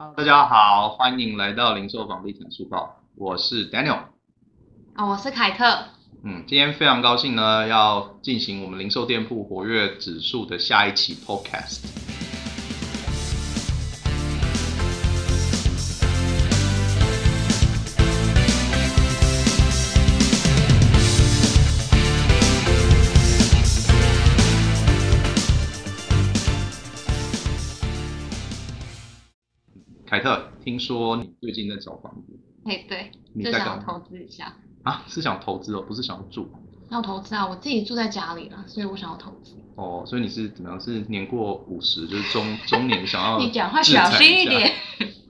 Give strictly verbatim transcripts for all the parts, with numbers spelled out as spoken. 好大家好，欢迎来到零售房地产速报，我是 Daniel。哦，我是凯特。嗯，今天非常高兴呢，要进行我们零售店铺活跃指数的下一期 Podcast。凯特，听说你最近在找房子？哎，对，你在想投资一下啊？是想投资哦，不是想要住。要投资啊，我自己住在家里了，所以我想要投资。哦，所以你是怎么样？是年过五十，就是中中年，想要你讲话小心一点。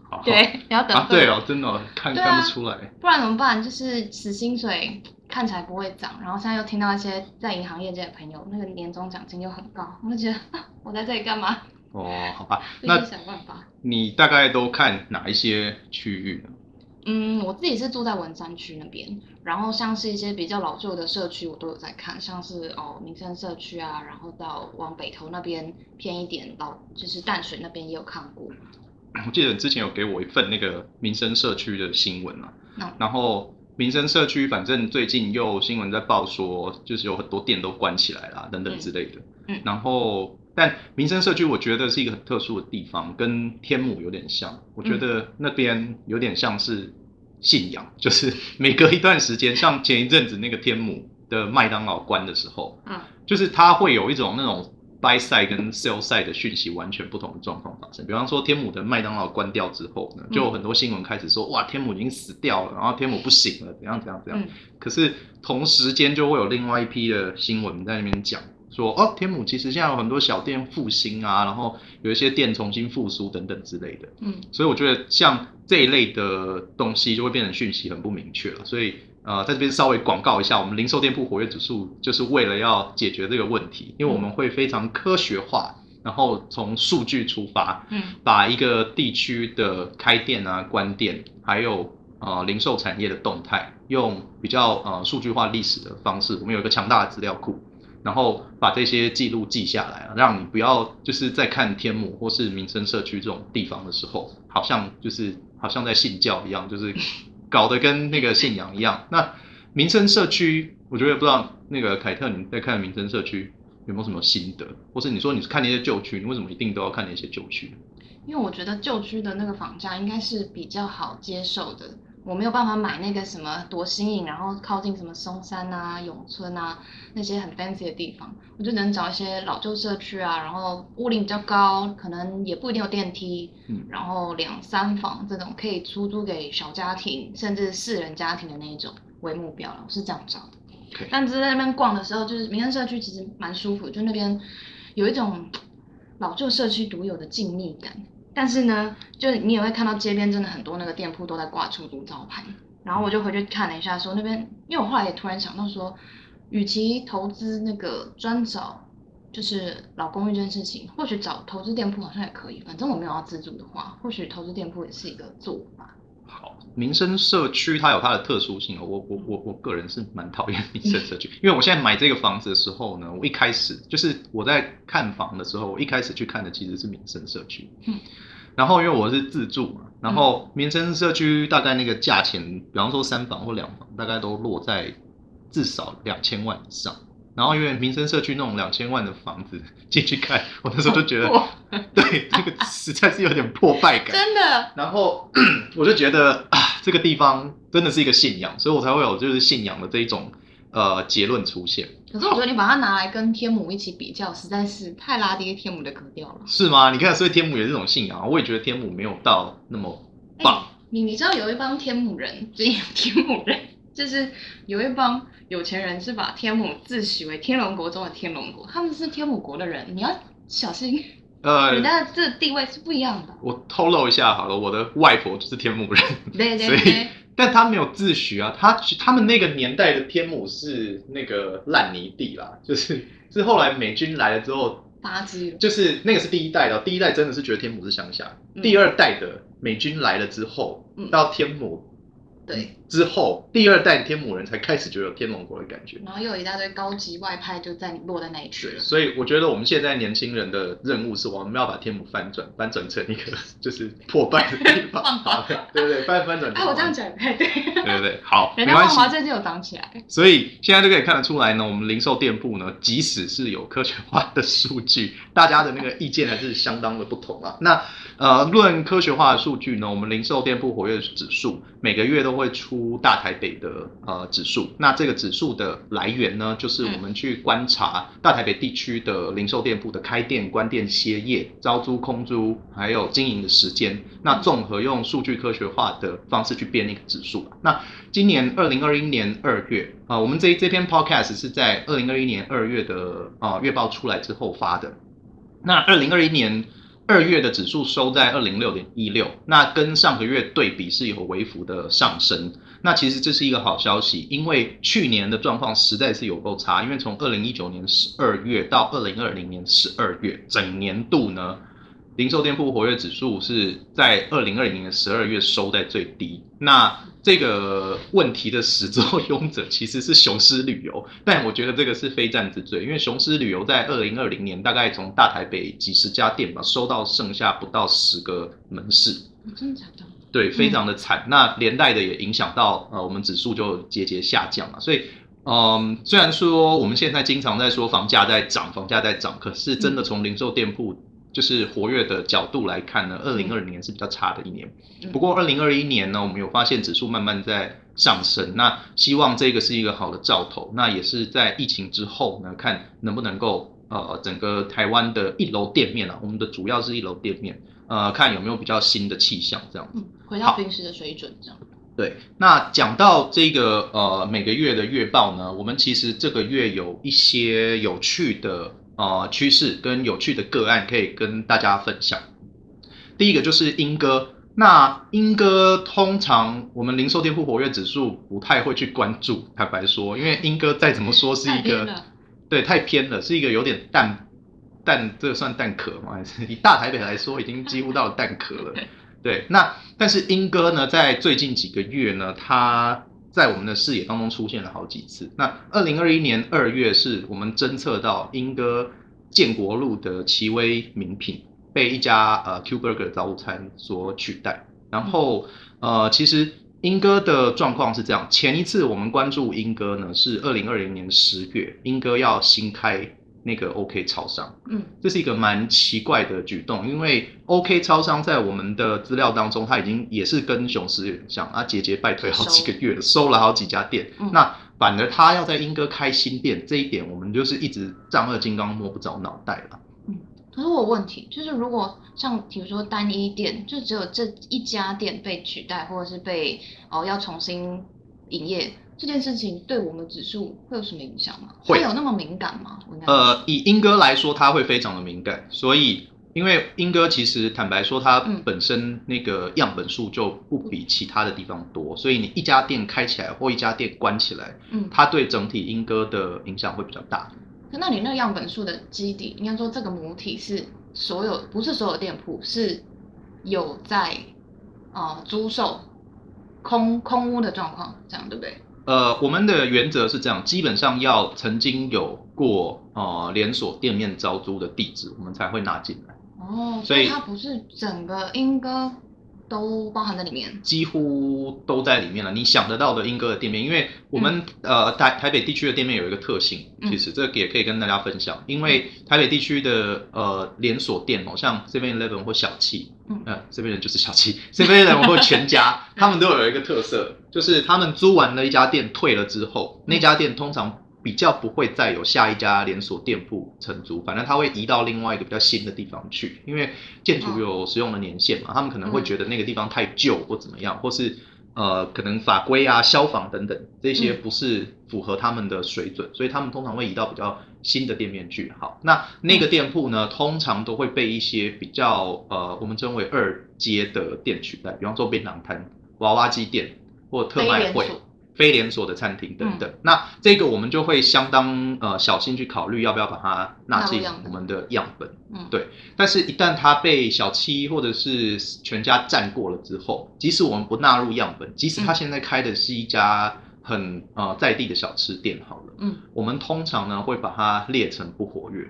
好，对，不要得罪。啊，对哦，真的、哦、看、啊、看不出来。不然怎么办？就是死薪水看起来不会涨，然后现在又听到一些在银行业界的朋友，那个年终奖金又很高，我就觉得、啊、我在这里干嘛？哦，好吧，那你大概都看哪一些区域呢？嗯，我自己是住在文山区那边，然后像是一些比较老旧的社区，我都有在看，像是哦民生社区啊，然后到往北投那边偏一点，到就是淡水那边也有看过。我记得之前有给我一份那个民生社区的新闻啊，嗯、然后。民生社区，反正最近又新闻在报说，就是有很多店都关起来啦，等等之类的。嗯嗯、然后，但民生社区我觉得是一个很特殊的地方，跟天母有点像。我觉得那边有点像是信仰，嗯、就是每隔一段时间，像前一阵子那个天母的麦当劳关的时候，嗯、就是它会有一种那种 buy side 跟 sell side 的讯息完全不同的状况发生。比方说天母的麦当劳关掉之后呢，就有很多新闻开始说，哇，天母已经死掉了，然后天母不行了，怎样怎样怎样。嗯、可是同时间就会有另外一批的新闻在那边讲说，哦，天母其实现在有很多小店复兴啊，然后有一些店重新复苏等等之类的。嗯，所以我觉得像这一类的东西就会变成讯息很不明确了，所以。呃，在这边稍微广告一下，我们零售店铺活跃指数就是为了要解决这个问题，因为我们会非常科学化，然后从数据出发，嗯，把一个地区的开店啊、关店，还有呃零售产业的动态，用比较呃数据化历史的方式，我们有一个强大的资料库，然后把这些记录记下来，让你不要就是在看天母或是民生社区这种地方的时候，好像就是好像在信教一样，就是。搞得跟那个信仰一样。那民生社区，我觉得不知道那个凯特，你在看民生社区有没有什么心得，或是你说你看那些旧区，你为什么一定都要看那些旧区？因为我觉得旧区的那个房价应该是比较好接受的，我没有办法买那个什么多新颖，然后靠近什么松山啊、永春啊那些很 fancy 的地方，我就能找一些老旧社区啊，然后屋龄比较高，可能也不一定有电梯，嗯、然后两三房这种可以出租给小家庭甚至四人家庭的那一种为目标了，我是这样找的。Okay. 但是在那边逛的时候，就是民生社区其实蛮舒服，就那边有一种老旧社区独有的静谧感。但是呢，就你也会看到街边真的很多那个店铺都在挂出租招牌，然后我就回去看了一下，说那边，因为我后来也突然想到说，与其投资那个专找就是老公寓这件事情，或许找投资店铺好像也可以，反正我没有要自住的话，或许投资店铺也是一个做法。好，民生社区它有它的特殊性，我我我我个人是蛮讨厌民生社区，因为我现在买这个房子的时候呢，我一开始就是我在看房的时候，我一开始去看的其实是民生社区，嗯，然后因为我是自住嘛，然后民生社区大概那个价钱，比方说三房或两房，大概都落在至少两千万以上。然后因为民生社区那种两千万的房子进去看，我那时候就觉得，对，这个实在是有点破败感，真的。然后我就觉得啊，这个地方真的是一个信仰，所以我才会有就是信仰的这一种呃结论出现。可是我觉得你把它拿来跟天母一起比较，实在是太拉低天母的格调了。是吗？你看，所以天母也是这种信仰，我也觉得天母没有到那么棒。欸、你你知道有一帮天母人，就是天母人。就是有一帮有钱人是把天母自诩为天龙国中的天龙国，他们是天母国的人，你要小心，呃，人家这地位是不一样的。我透露一下好了，我的外婆就是天母人，对对对，所以但他没有自诩啊，他他们那个年代的天母是那个烂泥地啦，就是是后来美军来了之后。八级就是那个是第一代的，第一代真的是觉得天母是乡下，嗯、第二代的美军来了之后，嗯、到天母。对，之后第二代天母人才开始就有天龙国的感觉，然后又有一大堆高级外派就在落在那一区了。所以我觉得我们现在年轻人的任务是我们要把天母翻转，翻转成一个就是破败的地方。对对对，翻翻转。哎、啊，我这样讲也不太对。对对对，好，人家万华最近有涨起来。所以现在就可以看得出来呢，我们零售店铺呢，即使是有科学化的数据，大家的那个意见还是相当的不同啊。那呃，论科学化的数据呢，我们零售店铺活跃指数每个月都会出大台北的呃指数，那这个指数的来源呢，就是我们去观察大台北地区的零售店铺的开店、关店、歇业、招租、空租，还有经营的时间。那综合用数据科学化的方式去编一个指数。那今年二零二一年二月啊、呃，我们这这篇 podcast 是在二零二一年二月的啊、呃、月报出来之后发的。那二零二一年。二月的指数收在 二零六点一六， 那跟上个月对比是有微幅的上升。那其实这是一个好消息，因为去年的状况实在是有够差，因为从二零一九年十二月到二零二零年十二月，整年度呢，零售店铺活跃指数是在二零二零年十二月收在最低。那这个问题的始作俑者其实是雄狮旅游，但我觉得这个是非战之罪，因为雄狮旅游在二零二零年大概从大台北几十家店吧，收到剩下不到十个门市。真的假的？对，非常的惨、嗯、那连带的也影响到呃我们指数就节节下降了。所以嗯，虽然说我们现在经常在说房价在涨房价在涨，可是真的从零售店铺就是活跃的角度来看呢， 二零二零年是比较差的一年。不过二零二一年呢，我们有发现指数慢慢在上升，那希望这个是一个好的兆头。那也是在疫情之后呢，看能不能够呃整个台湾的一楼店面啊，我们的主要是一楼店面，呃看有没有比较新的气象这样子，回到平时的水准这样。对，那讲到这个呃每个月的月报呢，我们其实这个月有一些有趣的呃，趋势跟有趣的个案可以跟大家分享。第一个就是莺歌，那莺歌通常我们零售店铺活跃指数不太会去关注，坦白说，因为莺歌再怎么说是一个，对，太偏了，是一个有点蛋蛋，这算蛋壳吗？还是以大台北来说，已经几乎到了蛋壳了。对，那但是莺歌呢，在最近几个月呢，它在我们的视野当中出现了好几次。那二零二一年二月是我们侦测到莺歌建国路的奇威名品被一家呃 Q Burger 早午餐所取代。然后呃，其实莺歌的状况是这样，前一次我们关注莺歌呢是二零二零年十月，莺歌要新开那个 OK 超商，嗯，这是一个蛮奇怪的举动，因为 OK 超商在我们的资料当中，它已经也是跟雄狮有点像，它节节败退好几个月了，收了好几家店，嗯、那反而它要在莺歌开新店，这一点我们就是一直丈二金刚摸不着脑袋了。嗯，可是我有问题，就是如果像比如说单一店，就只有这一家店被取代，或者是被哦要重新营业。这件事情对我们指数会有什么影响吗？会有那么敏感吗？呃，以莺歌来说，它会非常的敏感，所以因为莺歌其实坦白说，它本身那个样本数就不比其他的地方多，嗯、所以你一家店开起来或一家店关起来，嗯、它对整体莺歌的影响会比较大。那你那个样本数的基底，应该说这个母体是所有，不是所有店铺是有在呃租售空空屋的状况，这样对不对？呃，我们的原则是这样，基本上要曾经有过呃连锁店面招租的地址，我们才会拿进来。哦，所以它不是整个莺歌都包含在里面，几乎都在里面了。你想得到的莺歌的店面，因为我们、嗯、呃台台北地区的店面有一个特性，其实这个也可以跟大家分享，嗯、因为台北地区的呃连锁店哦，像 seven eleven 或小七。嗯，呃 ，seven eleven 就是小七 ，seven eleven 或全家，他们都有一个特色，就是他们租完了一家店退了之后，那家店通常比较不会再有下一家连锁店铺承租，反正他会移到另外一个比较新的地方去，因为建筑有使用的年限嘛，他们可能会觉得那个地方太旧或怎么样，或是呃可能法规啊、消防等等这些不是符合他们的水准，所以他们通常会移到比较新的店面去。好，那那个店铺呢，通常都会被一些比较呃，我们称为二阶的店取代，比方说槟榔摊、娃娃机店或特卖会、非连锁的餐厅等等、嗯、那这个我们就会相当呃小心去考虑要不要把它纳进我们的样本、嗯、对，但是一旦它被小七或者是全家占过了之后，即使我们不纳入样本，即使它现在开的是一家很呃在地的小吃店好了、嗯、我们通常呢会把它列成不活跃。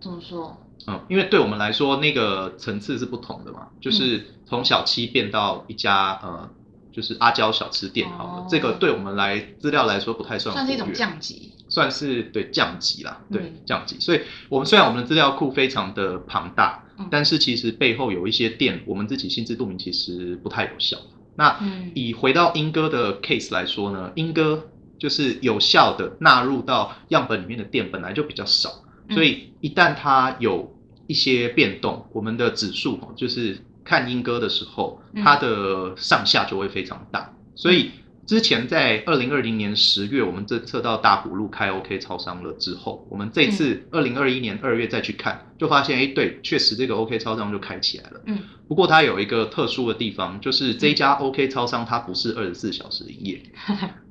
怎么说？嗯，因为对我们来说那个层次是不同的嘛，就是从小七变到一家呃就是阿娇小吃店好了、哦、这个对我们来资料来说不太算，算是一种降级，算是对降级啦，对、嗯、降级。所以我们虽然我们的资料库非常的庞大、嗯、但是其实背后有一些店我们自己心知肚明其实不太有效。那以回到英哥的 case 来说呢，英哥就是有效的纳入到样本里面的店本来就比较少，所以一旦它有一些变动，我们的指数就是看英歌的时候，它的上下就会非常大。所以之前在二零二零年十月我们侦测到大湖路开 OK 超商了之后，我们这次二零二一年二月再去看，就发现哎，对，确实这个 OK 超商就开起来了。嗯，不过它有一个特殊的地方，就是这家 OK 超商它不是二十四小时营业。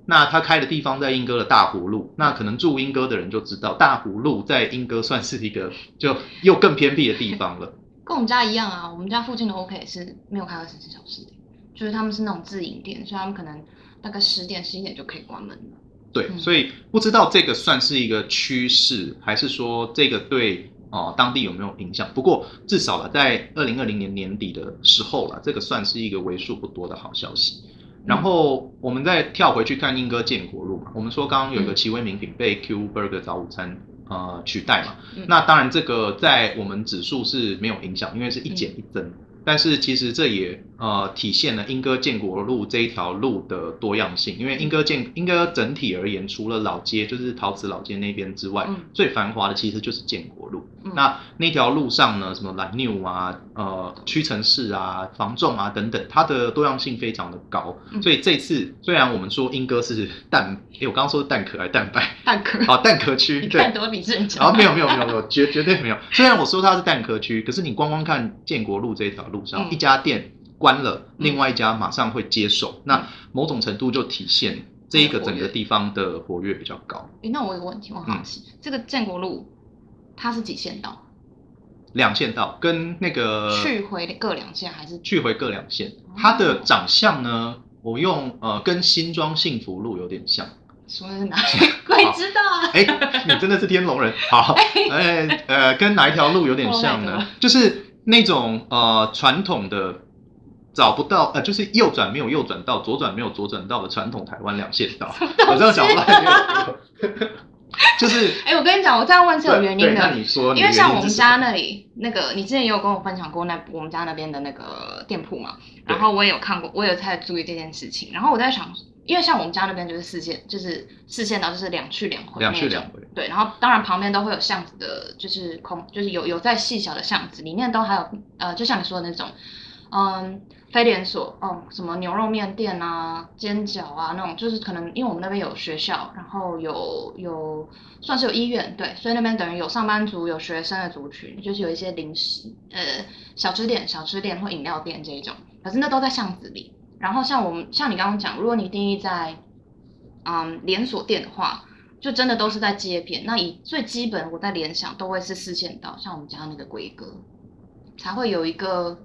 那它开的地方在英歌的大湖路，那可能住英歌的人就知道，大湖路在英歌算是一个就又更偏僻的地方了。跟我们家一样啊，我们家附近的 OK 也是没有开二十四小时的，就是他们是那种自营店，所以他们可能大概十点十一点就可以关门了。对、嗯、所以不知道这个算是一个趋势，还是说这个对、呃、当地有没有影响。不过至少啦在二零二零年年底的时候啦，这个算是一个为数不多的好消息。然后我们再跳回去看英歌建国路嘛，我们说刚刚有一个奇威名品被 Q Burger 早午餐呃取代嘛、嗯、那当然这个在我们指数是没有影响，因为是一减一增、嗯、但是其实这也呃体现了英歌建国路这一条路的多样性。因为英歌建英歌整体而言，除了老街就是陶瓷老街那边之外、嗯、最繁华的其实就是建国路、嗯、那那条路上呢，什么蓝牛啊呃屈臣氏啊房仲啊等等，它的多样性非常的高、嗯、所以这次虽然我们说英歌是蛋，诶我刚刚说是蛋壳还是蛋白？蛋壳好、哦、蛋壳区你看多比正常、哦、没有没有没有没有绝绝对没有。虽然我说它是蛋壳区，可是你光光看建国路这条路上、嗯、一家店关了，另外一家马上会接手、嗯、那某种程度就体现这一个整个地方的活跃比较高。那我有个问题，我好奇、嗯、这个建国路它是几线道？两线道，跟那个去回各两线，还是去回各两线、哦、它的长相呢，我用呃跟新庄幸福路有点像。说的是哪里？鬼知道啊！哎、欸，你真的是天龙人。好，哎、欸、呃，跟哪一条路有点像呢？就是那种呃传统的找不到呃，就是右转没有右转到，左转没有左转到的传统台湾两线道。我这样讲吧，就是哎、欸，我跟你讲，我这样问是有原因的。那你说你，因为像我们家那里那个，你之前也有跟我分享过那我们家那边的那个店铺嘛，然后我也有看过，我也有在注意这件事情，然后我在想。因为像我们家那边就是四线，就是四线道，就是两去两回，两去两回。对，然后当然旁边都会有巷子的，就是空，就是有有在细小的巷子里面都还有呃，就像你说的那种，嗯，非连锁，哦，什么牛肉面店啊、煎饺啊那种，就是可能因为我们那边有学校，然后有有算是有医院，对，所以那边等于有上班族、有学生的族群，就是有一些零食呃小吃店、小吃店或饮料店这一种，可是那都在巷子里。然后像我们像你刚刚讲，如果你定义在嗯连锁店的话，就真的都是在街边。那以最基本我在联想都会是四线道，像我们家那个规格才会有一个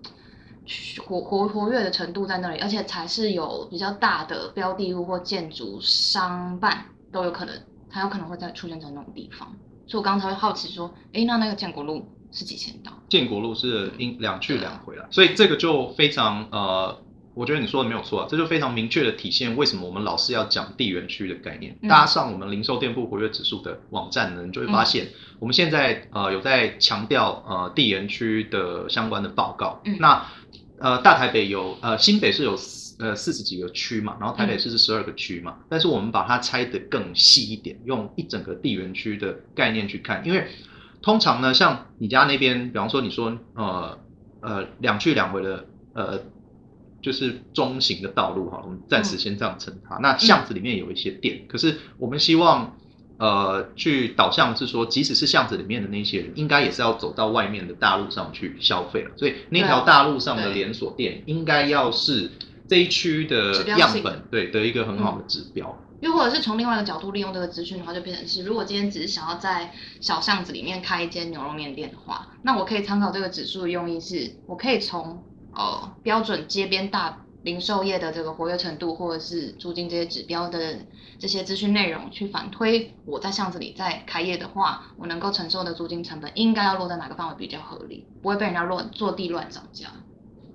活活活跃的程度在那里，而且才是有比较大的标的物或建筑商办都有可能，才有可能会再出现在那种地方。所以我刚才会好奇说，哎，那那个建国路是几线道？建国路是两去两回啦，所以这个就非常呃。我觉得你说的没有错啊，这就非常明确的体现为什么我们老是要讲地缘区的概念、嗯、搭上我们零售店铺活跃指数的网站呢，你就会发现、嗯、我们现在呃有在强调呃地缘区的相关的报告、嗯、那呃大台北有呃新北市有呃四十几个区嘛，然后台北市是十二个区嘛、嗯、但是我们把它拆得更细一点，用一整个地缘区的概念去看。因为通常呢像你家那边比方说你说呃呃两去两回的呃就是中型的道路好，我们暂时先这样称它、嗯、那巷子里面有一些店、嗯、可是我们希望呃去导向是说，即使是巷子里面的那些人应该也是要走到外面的大路上去消费了，所以那条大路上的连锁店应该要是这一区的样本对的一个很好的指标。嗯，又或者是从另外一个角度利用这个资讯的话，就变成是，如果今天只是想要在小巷子里面开一间牛肉面店的话，那我可以参考这个指数的用意是，我可以从呃标准街边大零售业的这个活跃程度，或者是租金这些指标的这些资讯内容去反推，我在巷子里在开业的话，我能够承受的租金成本应该要落在哪个范围比较合理，不会被人家乱坐地乱涨价。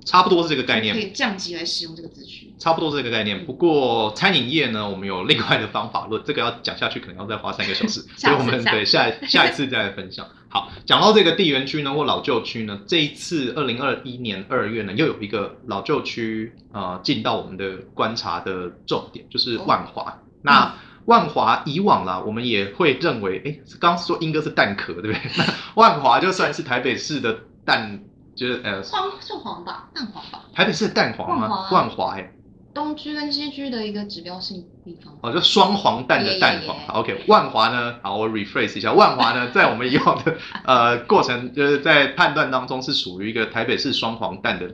差不多是这个概念，可以降级来使用这个资讯。差不多是这个概念，不过餐饮业呢，我们有另外的方法论，这个要讲下去可能要再花三个小时，所以我们对下下一次再来分享。好，讲到这个地缘区呢或老旧区呢，这一次二零二一年二月呢，又有一个老旧区呃进到我们的观察的重点，就是万华。哦，那。嗯，万华以往啦，我们也会认为，哎，刚刚说英哥是蛋壳，对不对？那万华就算是台北市的蛋，就是呃，黄是黄吧，蛋黄吧。台北市的蛋黄吗？万华哎，东区跟西区的一个指标性地方。哦，就双黄蛋的蛋黄。耶耶耶 OK， 万华呢？好，我 rephrase 一下，万华呢，在我们以往的呃过程，就是在判断当中是属于一个台北市双黄蛋的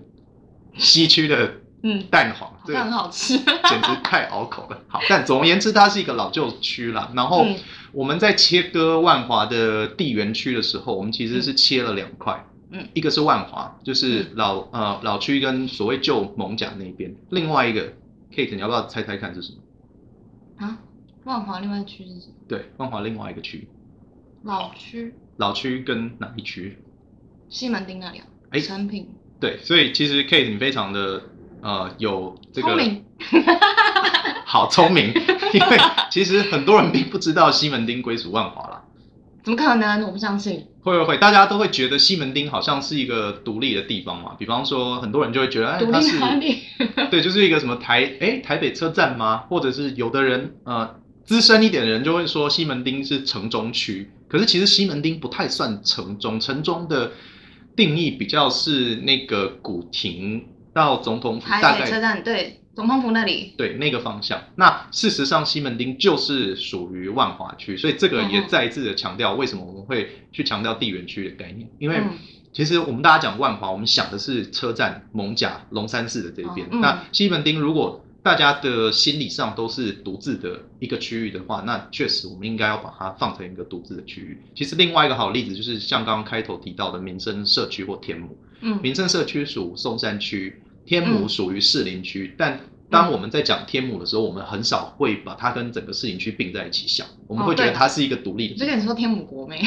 西区的。嗯，蛋黄，这个很好吃，简直太拗口了。好，但总而言之，它是一个老旧区啦。然后我们在切割万华的地缘区的时候，我们其实是切了两块。嗯，一个是万华，就是老呃老区跟所谓旧艋舺那边。另外一个 ，Kate， 你要不要猜猜看是什么？啊，万华另外一区是什么？对，万华另外一个区。老区。老区跟哪一区？西门町那里啊。哎，成品。对，所以其实 Kate 你非常的。呃，有这个聪明，好聪明，因为其实很多人并不知道西门町归属万华啦。怎么可能？我不相信。会会会，大家都会觉得西门町好像是一个独立的地方嘛。比方说，很多人就会觉得，哎，它是哪里？对，就是一个什么台哎台北车站吗？或者是有的人呃资深一点的人就会说西门町是城中区，可是其实西门町不太算城中，城中的定义比较是那个古亭。到总统府大概台北车站对总统府那里对那个方向。那事实上西门町就是属于万华区，所以这个也再一次的强调为什么我们会去强调地缘区的概念，因为其实我们大家讲万华，我们想的是车站、艋舺、龙山寺的这边。哦嗯，那西门町如果大家的心理上都是独自的一个区域的话，那确实我们应该要把它放成一个独自的区域。其实另外一个好例子就是像刚刚开头提到的民生社区或天母。嗯，民生社区属松山区，天母属于士林区。嗯，但当我们在讲天母的时候，我们很少会把它跟整个士林区并在一起想，我们会觉得它是一个独立的。就跟你说天母国没？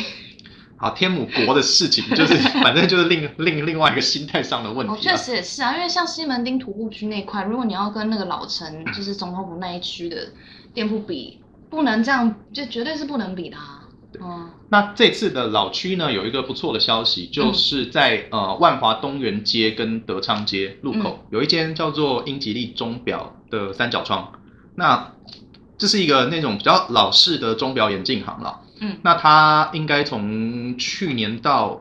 好，天母国的事情就是，反正就是另另另外一个心态上的问题。啊。哦，确实也是啊，因为像西门町徒步区那一块，如果你要跟那个老城，就是总统府那一区的店铺比，不能这样，就绝对是不能比的啊。嗯，那这次的老区呢，有一个不错的消息，就是在、嗯、呃万华东园街跟德昌街路口，嗯，有一间叫做英吉利钟表的三角窗。那这是一个那种比较老式的钟表眼镜行啦。嗯，那它应该从去年到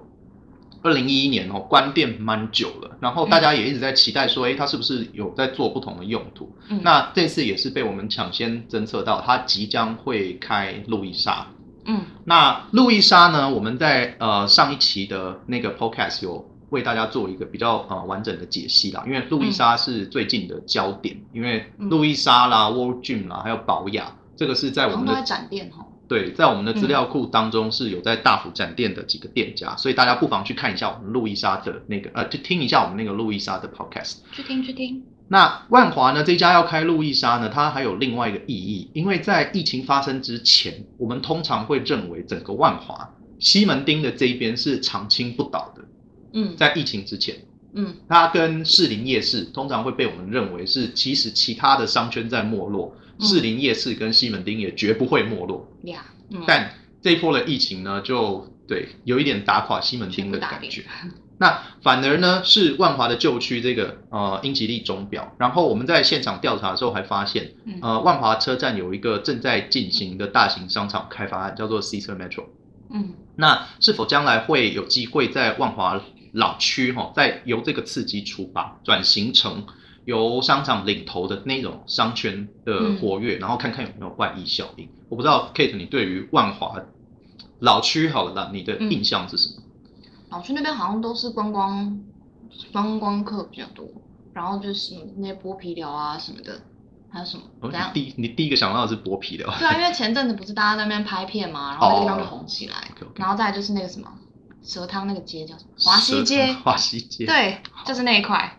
二零一一年哦，关店蛮久了，然后大家也一直在期待说，哎，嗯，它是不是有在做不同的用途？嗯，那这次也是被我们抢先侦测到，它即将会开路易莎。嗯，那路易莎呢，我们在呃上一期的那个 podcast 有为大家做一个比较呃完整的解析啦，因为路易莎是最近的焦点，嗯，因为路易莎啦、World Gym 啦，还有宝雅，这个是在我们的展店哈。对，在我们的资料库当中是有在大幅展店的几个店家，嗯，所以大家不妨去看一下我们路易莎的那个呃，去听一下我们那个路易莎的 podcast， 去听去听。那万华呢，这家要开路易莎呢，它还有另外一个意义，因为在疫情发生之前，我们通常会认为整个万华西门町的这一边是长青不倒的，嗯，在疫情之前，嗯，它跟士林夜市通常会被我们认为是其实其他的商圈在没落，嗯，士林夜市跟西门町也绝不会没落，嗯，但这一波的疫情呢，就对有一点打垮西门町的感觉。那反而呢是万华的旧区这个呃英吉利钟表，然后我们在现场调查的时候还发现，呃万华车站有一个正在进行的大型商场开发案，叫做 Caesar Metro。嗯，那是否将来会有机会在万华老区哈，在由这个刺激出发，转型成由商场领头的那种商圈的活跃，嗯，然后看看有没有外溢效应？我不知道 Kate， 你对于万华老区好了啦，你的印象是什么？嗯，老区那边好像都是观光观光客比较多，然后就是那些剥皮疗啊什么的，还有什么？哦、你第你第一个想到的是剥皮疗？对啊，因为前阵子不是大家在那边拍片嘛，然后那个地方就红起来。Oh, okay, okay. 然后再来就是那个什么蛇汤那个街叫什么？华西街。华西街。对，就是那一块。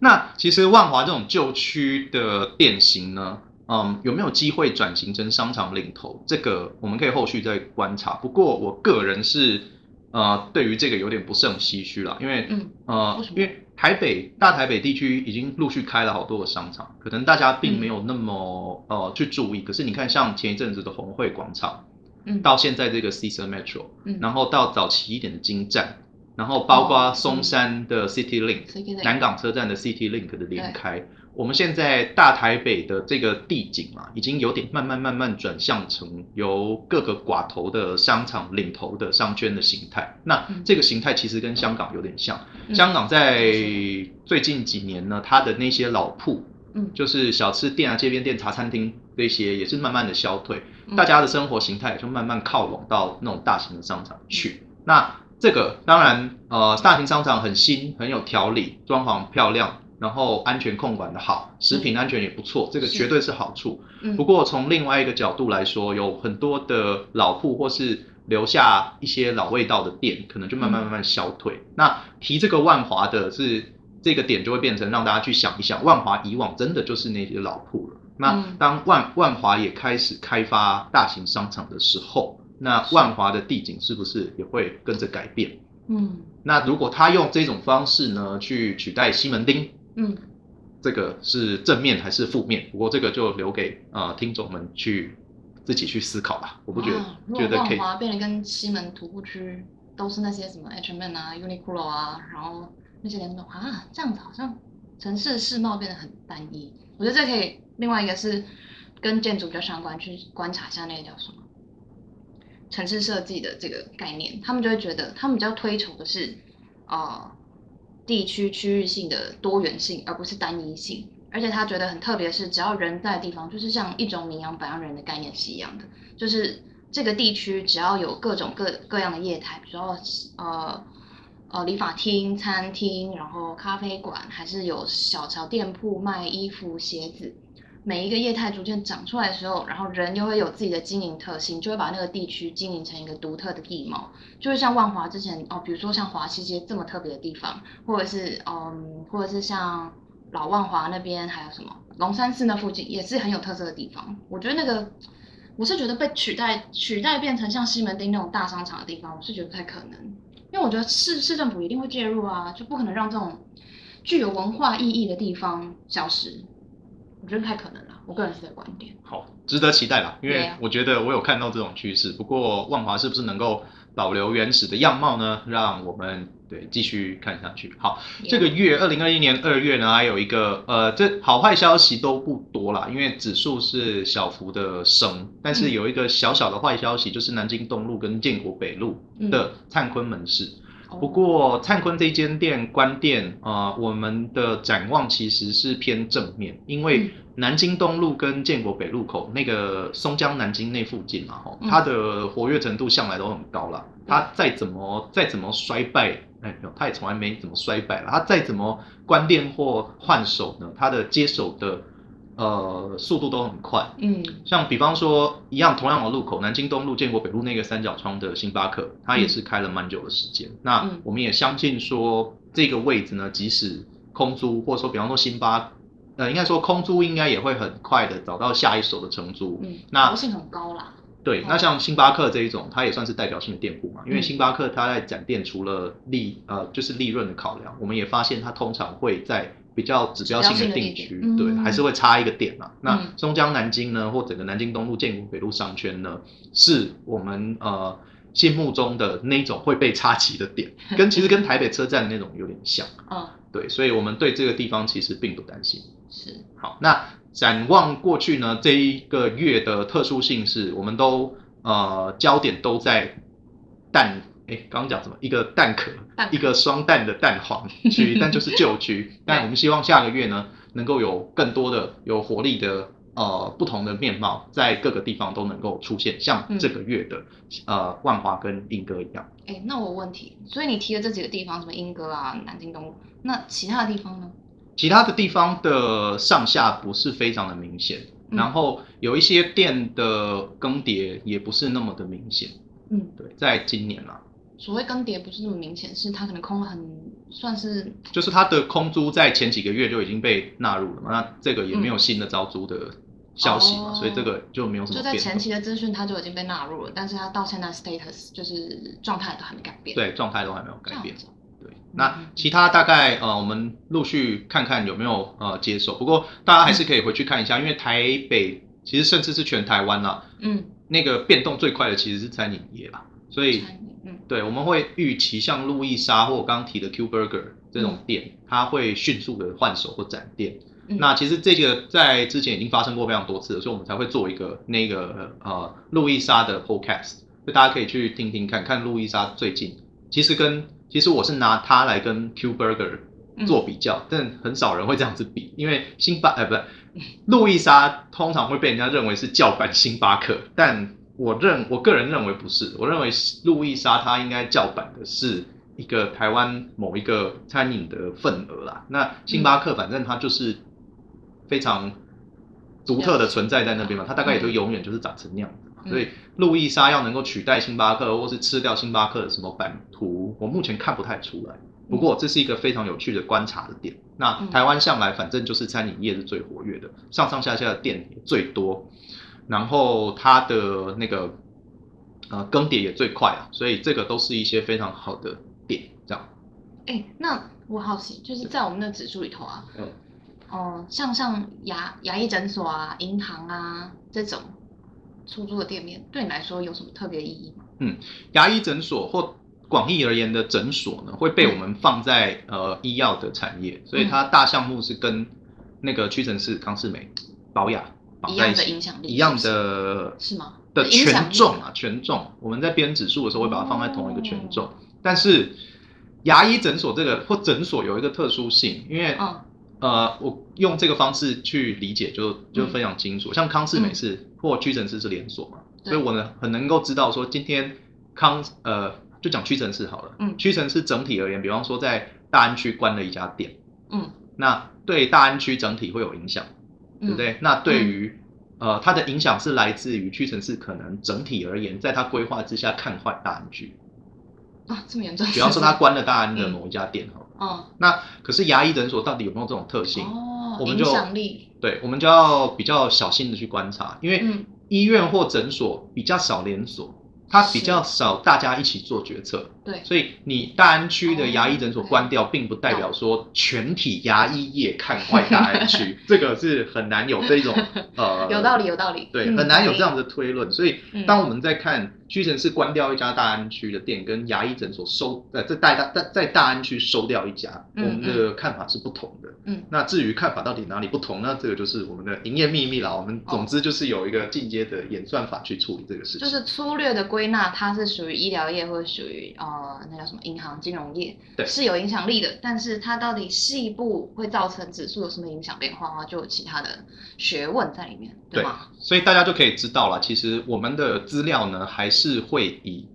那其实万华这种旧区的店型呢，嗯，有没有机会转型成商场领头？这个我们可以后续再观察。不过我个人是，呃，对于这个有点不胜唏嘘啦，因为，嗯、呃，因为台北大台北地区已经陆续开了好多个商场，可能大家并没有那么、嗯、呃去注意。可是你看，像前一阵子的红会广场，嗯，到现在这个 Caesar Metro， 嗯，然后到早期一点的京站。然后包括松山的 City Link、哦嗯、南港车站的 City Link 的连开，我们现在大台北的这个地景啊，已经有点慢慢慢慢转向成由各个寡头的商场领头的商圈的形态。那这个形态其实跟香港有点像，嗯、香港在最近几年呢，它的那些老铺，嗯、就是小吃店啊、街边店、茶餐厅这些，也是慢慢的消退，嗯、大家的生活形态也就慢慢靠拢到那种大型的商场去。嗯、那这个当然，呃，大型商场很新，很有条理，装潢漂亮，然后安全控管的好，食品安全也不错，嗯、这个绝对是好处。嗯、不过从另外一个角度来说，有很多的老铺或是留下一些老味道的店，可能就慢慢慢慢消退。嗯、那提这个万华的是这个点，就会变成让大家去想一想，万华以往真的就是那些老铺了。那当万万华也开始开发大型商场的时候，那万华的地景是不是也会跟着改变？嗯，那如果他用这种方式呢，去取代西门町，嗯，这个是正面还是负面？不过这个就留给呃听众们去自己去思考吧。我不觉得，啊、觉得可以。万华变得跟西门徒步区都是那些什么 H and M 啊、Uniqlo 啊，然后那些联动啊，这样子好像城市世貌变得很单一。我觉得这可以，另外一个是跟建筑比较相关，去观察一下那个叫什么。城市设计的这个概念，他们就会觉得他们比较推崇的是，呃，地区区域性的多元性，而不是单一性。而且他觉得很特别的是，只要人在的地方，就是像一种米养百样人的概念是一样的，就是这个地区只要有各种各各样的业态，比如说呃呃理发厅、餐厅，然后咖啡馆，还是有小小店铺卖衣服、鞋子。每一个业态逐渐长出来的时候，然后人又会有自己的经营特性，就会把那个地区经营成一个独特的地貌，就是像万华之前哦，比如说像华西街这么特别的地方，或者是嗯，或者是像老万华那边还有什么龙山寺那附近也是很有特色的地方。我觉得那个我是觉得被取代，取代变成像西门町那种大商场的地方，我是觉得不太可能，因为我觉得市市政府一定会介入啊，就不可能让这种具有文化意义的地方消失。我觉得不太可能了，我个人是这个观点。好，值得期待啦，因为我觉得我有看到这种趋势。不过万华是不是能够保留原始的样貌呢？让我们对继续看下去。好， yeah. 这个月二零二一年二月呢，还有一个呃，这好坏消息都不多啦，因为指数是小幅的升，但是有一个小小的坏消息，嗯、就是南京东路跟建国北路的灿坤门市。嗯不过灿坤这间店关店，呃，我们的展望其实是偏正面，因为南京东路跟建国北路口那个松江南京那附近啊，吼，它的活跃程度向来都很高啦，它再怎么再怎么衰败，哎，它也从来没怎么衰败了，它再怎么关店或换手呢，它的接手的呃速度都很快。嗯，像比方说一样同样的路口，南京东路、建国北路那个三角窗的星巴克，它也是开了蛮久的时间。嗯、那我们也相信说这个位置呢，即使空租，或者说比方说星巴，呃，应该说空租应该也会很快的找到下一手的承租。嗯，那活性很高啦。对，那像星巴克这一种，它也算是代表性的店铺嘛，因为星巴克它在展店除了利呃就是利润的考量，我们也发现它通常会在比较指标性的定区，嗯、对，还是会差一个点啦。嗯、那松江南京呢，或整个南京东路、建国北路商圈呢，是我们呃心目中的那种会被插旗的点，跟其实跟台北车站那种有点像。嗯，对，所以我们对这个地方其实并不担心。是，好，那展望过去呢，这一个月的特殊性是，我们都呃焦点都在淡。哎，刚刚讲什么？一个蛋壳，蛋壳一个双蛋的蛋黄区，但就是旧区。但我们希望下个月呢，能够有更多的有活力的呃不同的面貌，在各个地方都能够出现，像这个月的、嗯、呃万华跟莺歌一样。哎，那我有问题，所以你提的这几个地方，什么莺歌啊、南京东路，那其他的地方呢？其他的地方的上下不是非常的明显，嗯、然后有一些店的更迭也不是那么的明显。嗯，对，在今年啦。所谓更迭不是那么明显，是它可能空很算是，就是它的空租在前几个月就已经被纳入了嘛，那这个也没有新的招租的消息嘛，嗯、所以这个就没有什么变动。就在前期的资讯它就已经被纳入了，但是它到现在 status 就是状态都还没改变。对，状态都还没有改变。对，那其他大概呃我们陆续看看有没有呃接手，不过大家还是可以回去看一下，嗯、因为台北其实甚至是全台湾啦，嗯，那个变动最快的其实是餐饮业啦，所以。对，我们会预期像路易莎或我刚刚提的 Q Burger 这种店，嗯、它会迅速的换手或展店。嗯、那其实这个在之前已经发生过非常多次了，所以我们才会做一个那个呃路易莎的 Podcast， 所以大家可以去听听看看路易莎最近。其实跟其实我是拿它来跟 Q Burger 做比较，嗯、但很少人会这样子比，因为星巴呃不是路易莎通常会被人家认为是叫板星巴克，但。我认我个人认为不是，我认为路易莎它应该叫板的是一个台湾某一个餐饮的份额啦。那星巴克反正它就是非常独特的存在在那边嘛，它大概也就永远就是长成那样子嘛。嗯、所以路易莎要能够取代星巴克或是吃掉星巴克的什么版图，我目前看不太出来。不过这是一个非常有趣的观察的点。那台湾向来反正就是餐饮业是最活跃的，上上下下的店也最多。然后它的那个呃更迭也最快啊，所以这个都是一些非常好的点，这样。哎，那我好奇，就是在我们的指数里头啊，嗯，哦、呃，像像牙牙医诊所啊、银行啊这种出租的店面，对你来说有什么特别意义吗？嗯，牙医诊所或广义而言的诊所呢，会被我们放在、嗯、呃医药的产业，所以它大项目是跟那个屈臣氏、康是美、保雅。一样的影响力，一样的是吗？的权重啊，权重。我们在编指数的时候会把它放在同一个权重，哦、但是牙医诊所这个或诊所有一个特殊性，因为、哦、呃，我用这个方式去理解就就非常清楚。嗯、像康是美是、嗯、或屈臣氏是连锁嘛，所以我呢很能够知道说今天康呃就讲屈臣氏好了，嗯，屈臣氏整体而言，比方说在大安区关了一家店，嗯，那对大安区整体会有影响。对不对？嗯、那对于、嗯、呃它的影响是来自于屈臣氏可能整体而言，在它规划之下看坏大安区啊，这么严重？比方说它关了大安的某一家店、嗯、哦，那可是牙医诊所到底有没有这种特性？哦，我们就影响力，对，我们就要比较小心的去观察，因为医院或诊所比较少连锁，它比较少大家一起做决策，对，所以你大安区的牙医诊所关掉，并不代表说全体牙医业看坏大安区，这个是很难有这种呃，有道理有道理，对，很难有这样的推论。所以当我们在看屈臣氏关掉一家大安区的店，跟牙医诊所收呃在大在在大安区收掉一家，我们的看法是不同的。嗯，那至于看法到底哪里不同呢？这个就是我们的营业秘密啦。我们总之就是有一个进阶的演算法去处理这个事情，就是粗略的规。归纳它是属于医疗业或者属于呃那叫什么银行金融业，是有影响力的，但是它到底细部会造成指数有什么影响变化的话，就有其他的学问在里面，对吗？对，所以大家就可以知道了，其实我们的资料呢还是会以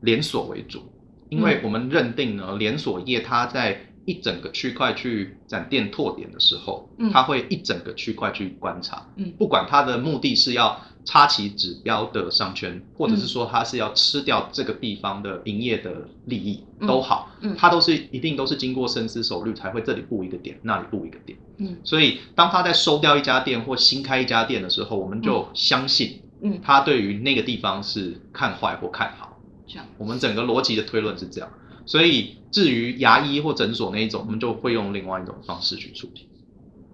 连锁为主，因为我们认定呢、嗯、连锁业它在一整个区块去展店拓点的时候，嗯、它会一整个区块去观察，嗯、不管它的目的是要。插旗指标的商圈，或者是说它是要吃掉这个地方的营业的利益、嗯、都好，它都是一定都是经过深思熟虑才会这里布一个点，那里布一个点。嗯，所以当他在收掉一家店或新开一家店的时候，我们就相信，嗯，他对于那个地方是看坏或看好。这样，我们整个逻辑的推论是这样。所以至于牙医或诊所那一种，我们就会用另外一种方式去处理。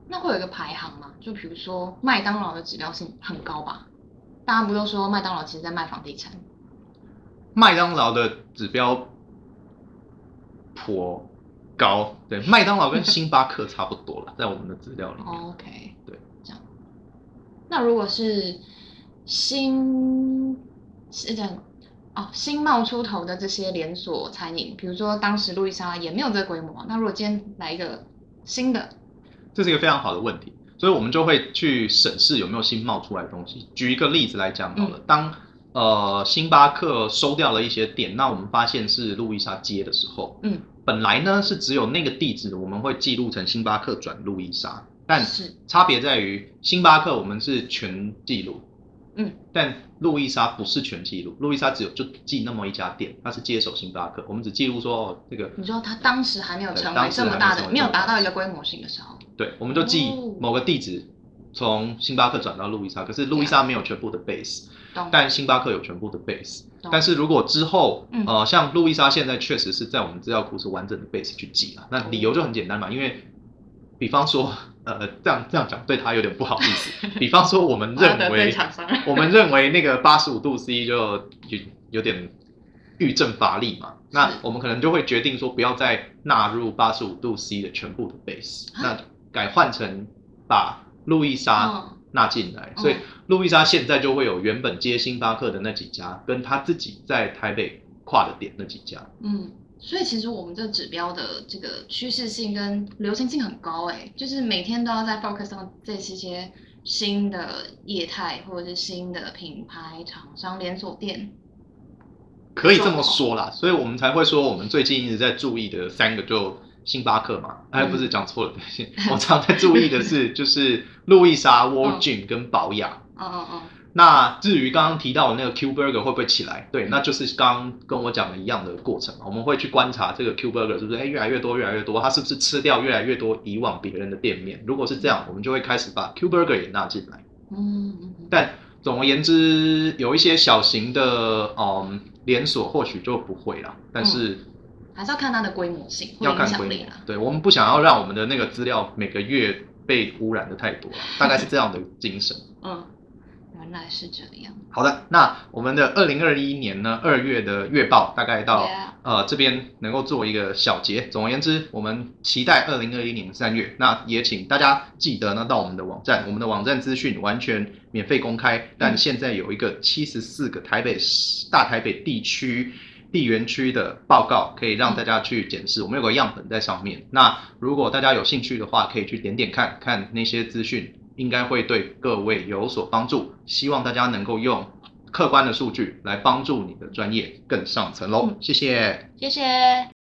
那会有一个排行吗？就比如说麦当劳的指标性很高吧？大家不都说麦当劳其实在卖房地产？麦当劳的指标颇高，对，麦当劳跟星巴克差不多了，在我们的资料里面。Oh, OK， 对，这样。那如果是新是这样哦，新冒出头的这些连锁餐饮，比如说当时路易莎也没有这个规模，那如果今天来一个新的，这是一个非常好的问题。所以我们就会去审视有没有新冒出来的东西。举一个例子来讲好了，嗯、当呃星巴克收掉了一些店，那我们发现是路易莎接的时候，嗯，本来呢是只有那个地址我们会记录成星巴克转路易莎，但差别在于星巴克我们是全记录，嗯，但路易莎不是全记录，路易莎只有就记那么一家店，它是接手星巴克，我们只记录说哦这个。你说它当时还没有成为这么大的，没, 没有达到一个规模性的时候。对，我们就记某个地址。哦，从星巴克转到路易莎，可是路易莎没有全部的 base， 但星巴克有全部的 base。但是如果之后，嗯、呃，像路易莎现在确实是在我们资料库是完整的 base 去记了。那理由就很简单嘛，因为比方说，呃，这样这样讲对他有点不好意思。比方说，我们认为我们认为那个八十五度C 就有有点预政乏力嘛，那我们可能就会决定说不要再纳入八十五度C 的全部的 base， 那改换成把路易莎纳进来，哦，所以路易莎现在就会有原本接星巴克的那几家，跟他自己在台北跨的点那几家。嗯，所以其实我们这指标的这个趋势性跟流行性很高，欸，就是每天都要在 focus on 这些新的业态或者是新的品牌、厂商、连锁店。可以这么说啦，所以我们才会说我们最近一直在注意的三个就。星巴克嘛，哎，不是讲错了，嗯，我常在注意的是就是路易莎、World Gym 跟宝雅。哦哦哦。那至于刚刚提到的那个 Q Burger 会不会起来？对，那就是刚刚跟我讲的一样的过程，我们会去观察这个 Q Burger 是不是哎越来越多越来越多，它是不是吃掉越来越多以往别人的店面？如果是这样，我们就会开始把 Q Burger 也纳进来。嗯。但总而言之，有一些小型的嗯连锁或许就不会啦，但是。嗯，还是要看它的规模性，要看规模。对，我们不想要让我们的那个资料每个月被污染的太多，大概是这样的精神。嗯，原来是这样。好的，那我们的二零二一年呢二月的月报大概到，yeah. 呃这边能够做一个小结。总而言之，我们期待二零二一年三月。那也请大家记得呢到我们的网站，我们的网站资讯完全免费公开，但现在有一个七十四个台北大台北地区。地缘区的报告可以让大家去检视，我们有个样本在上面。那如果大家有兴趣的话，可以去点点看看那些资讯，应该会对各位有所帮助。希望大家能够用客观的数据来帮助你的专业更上层楼，嗯。谢谢，谢谢。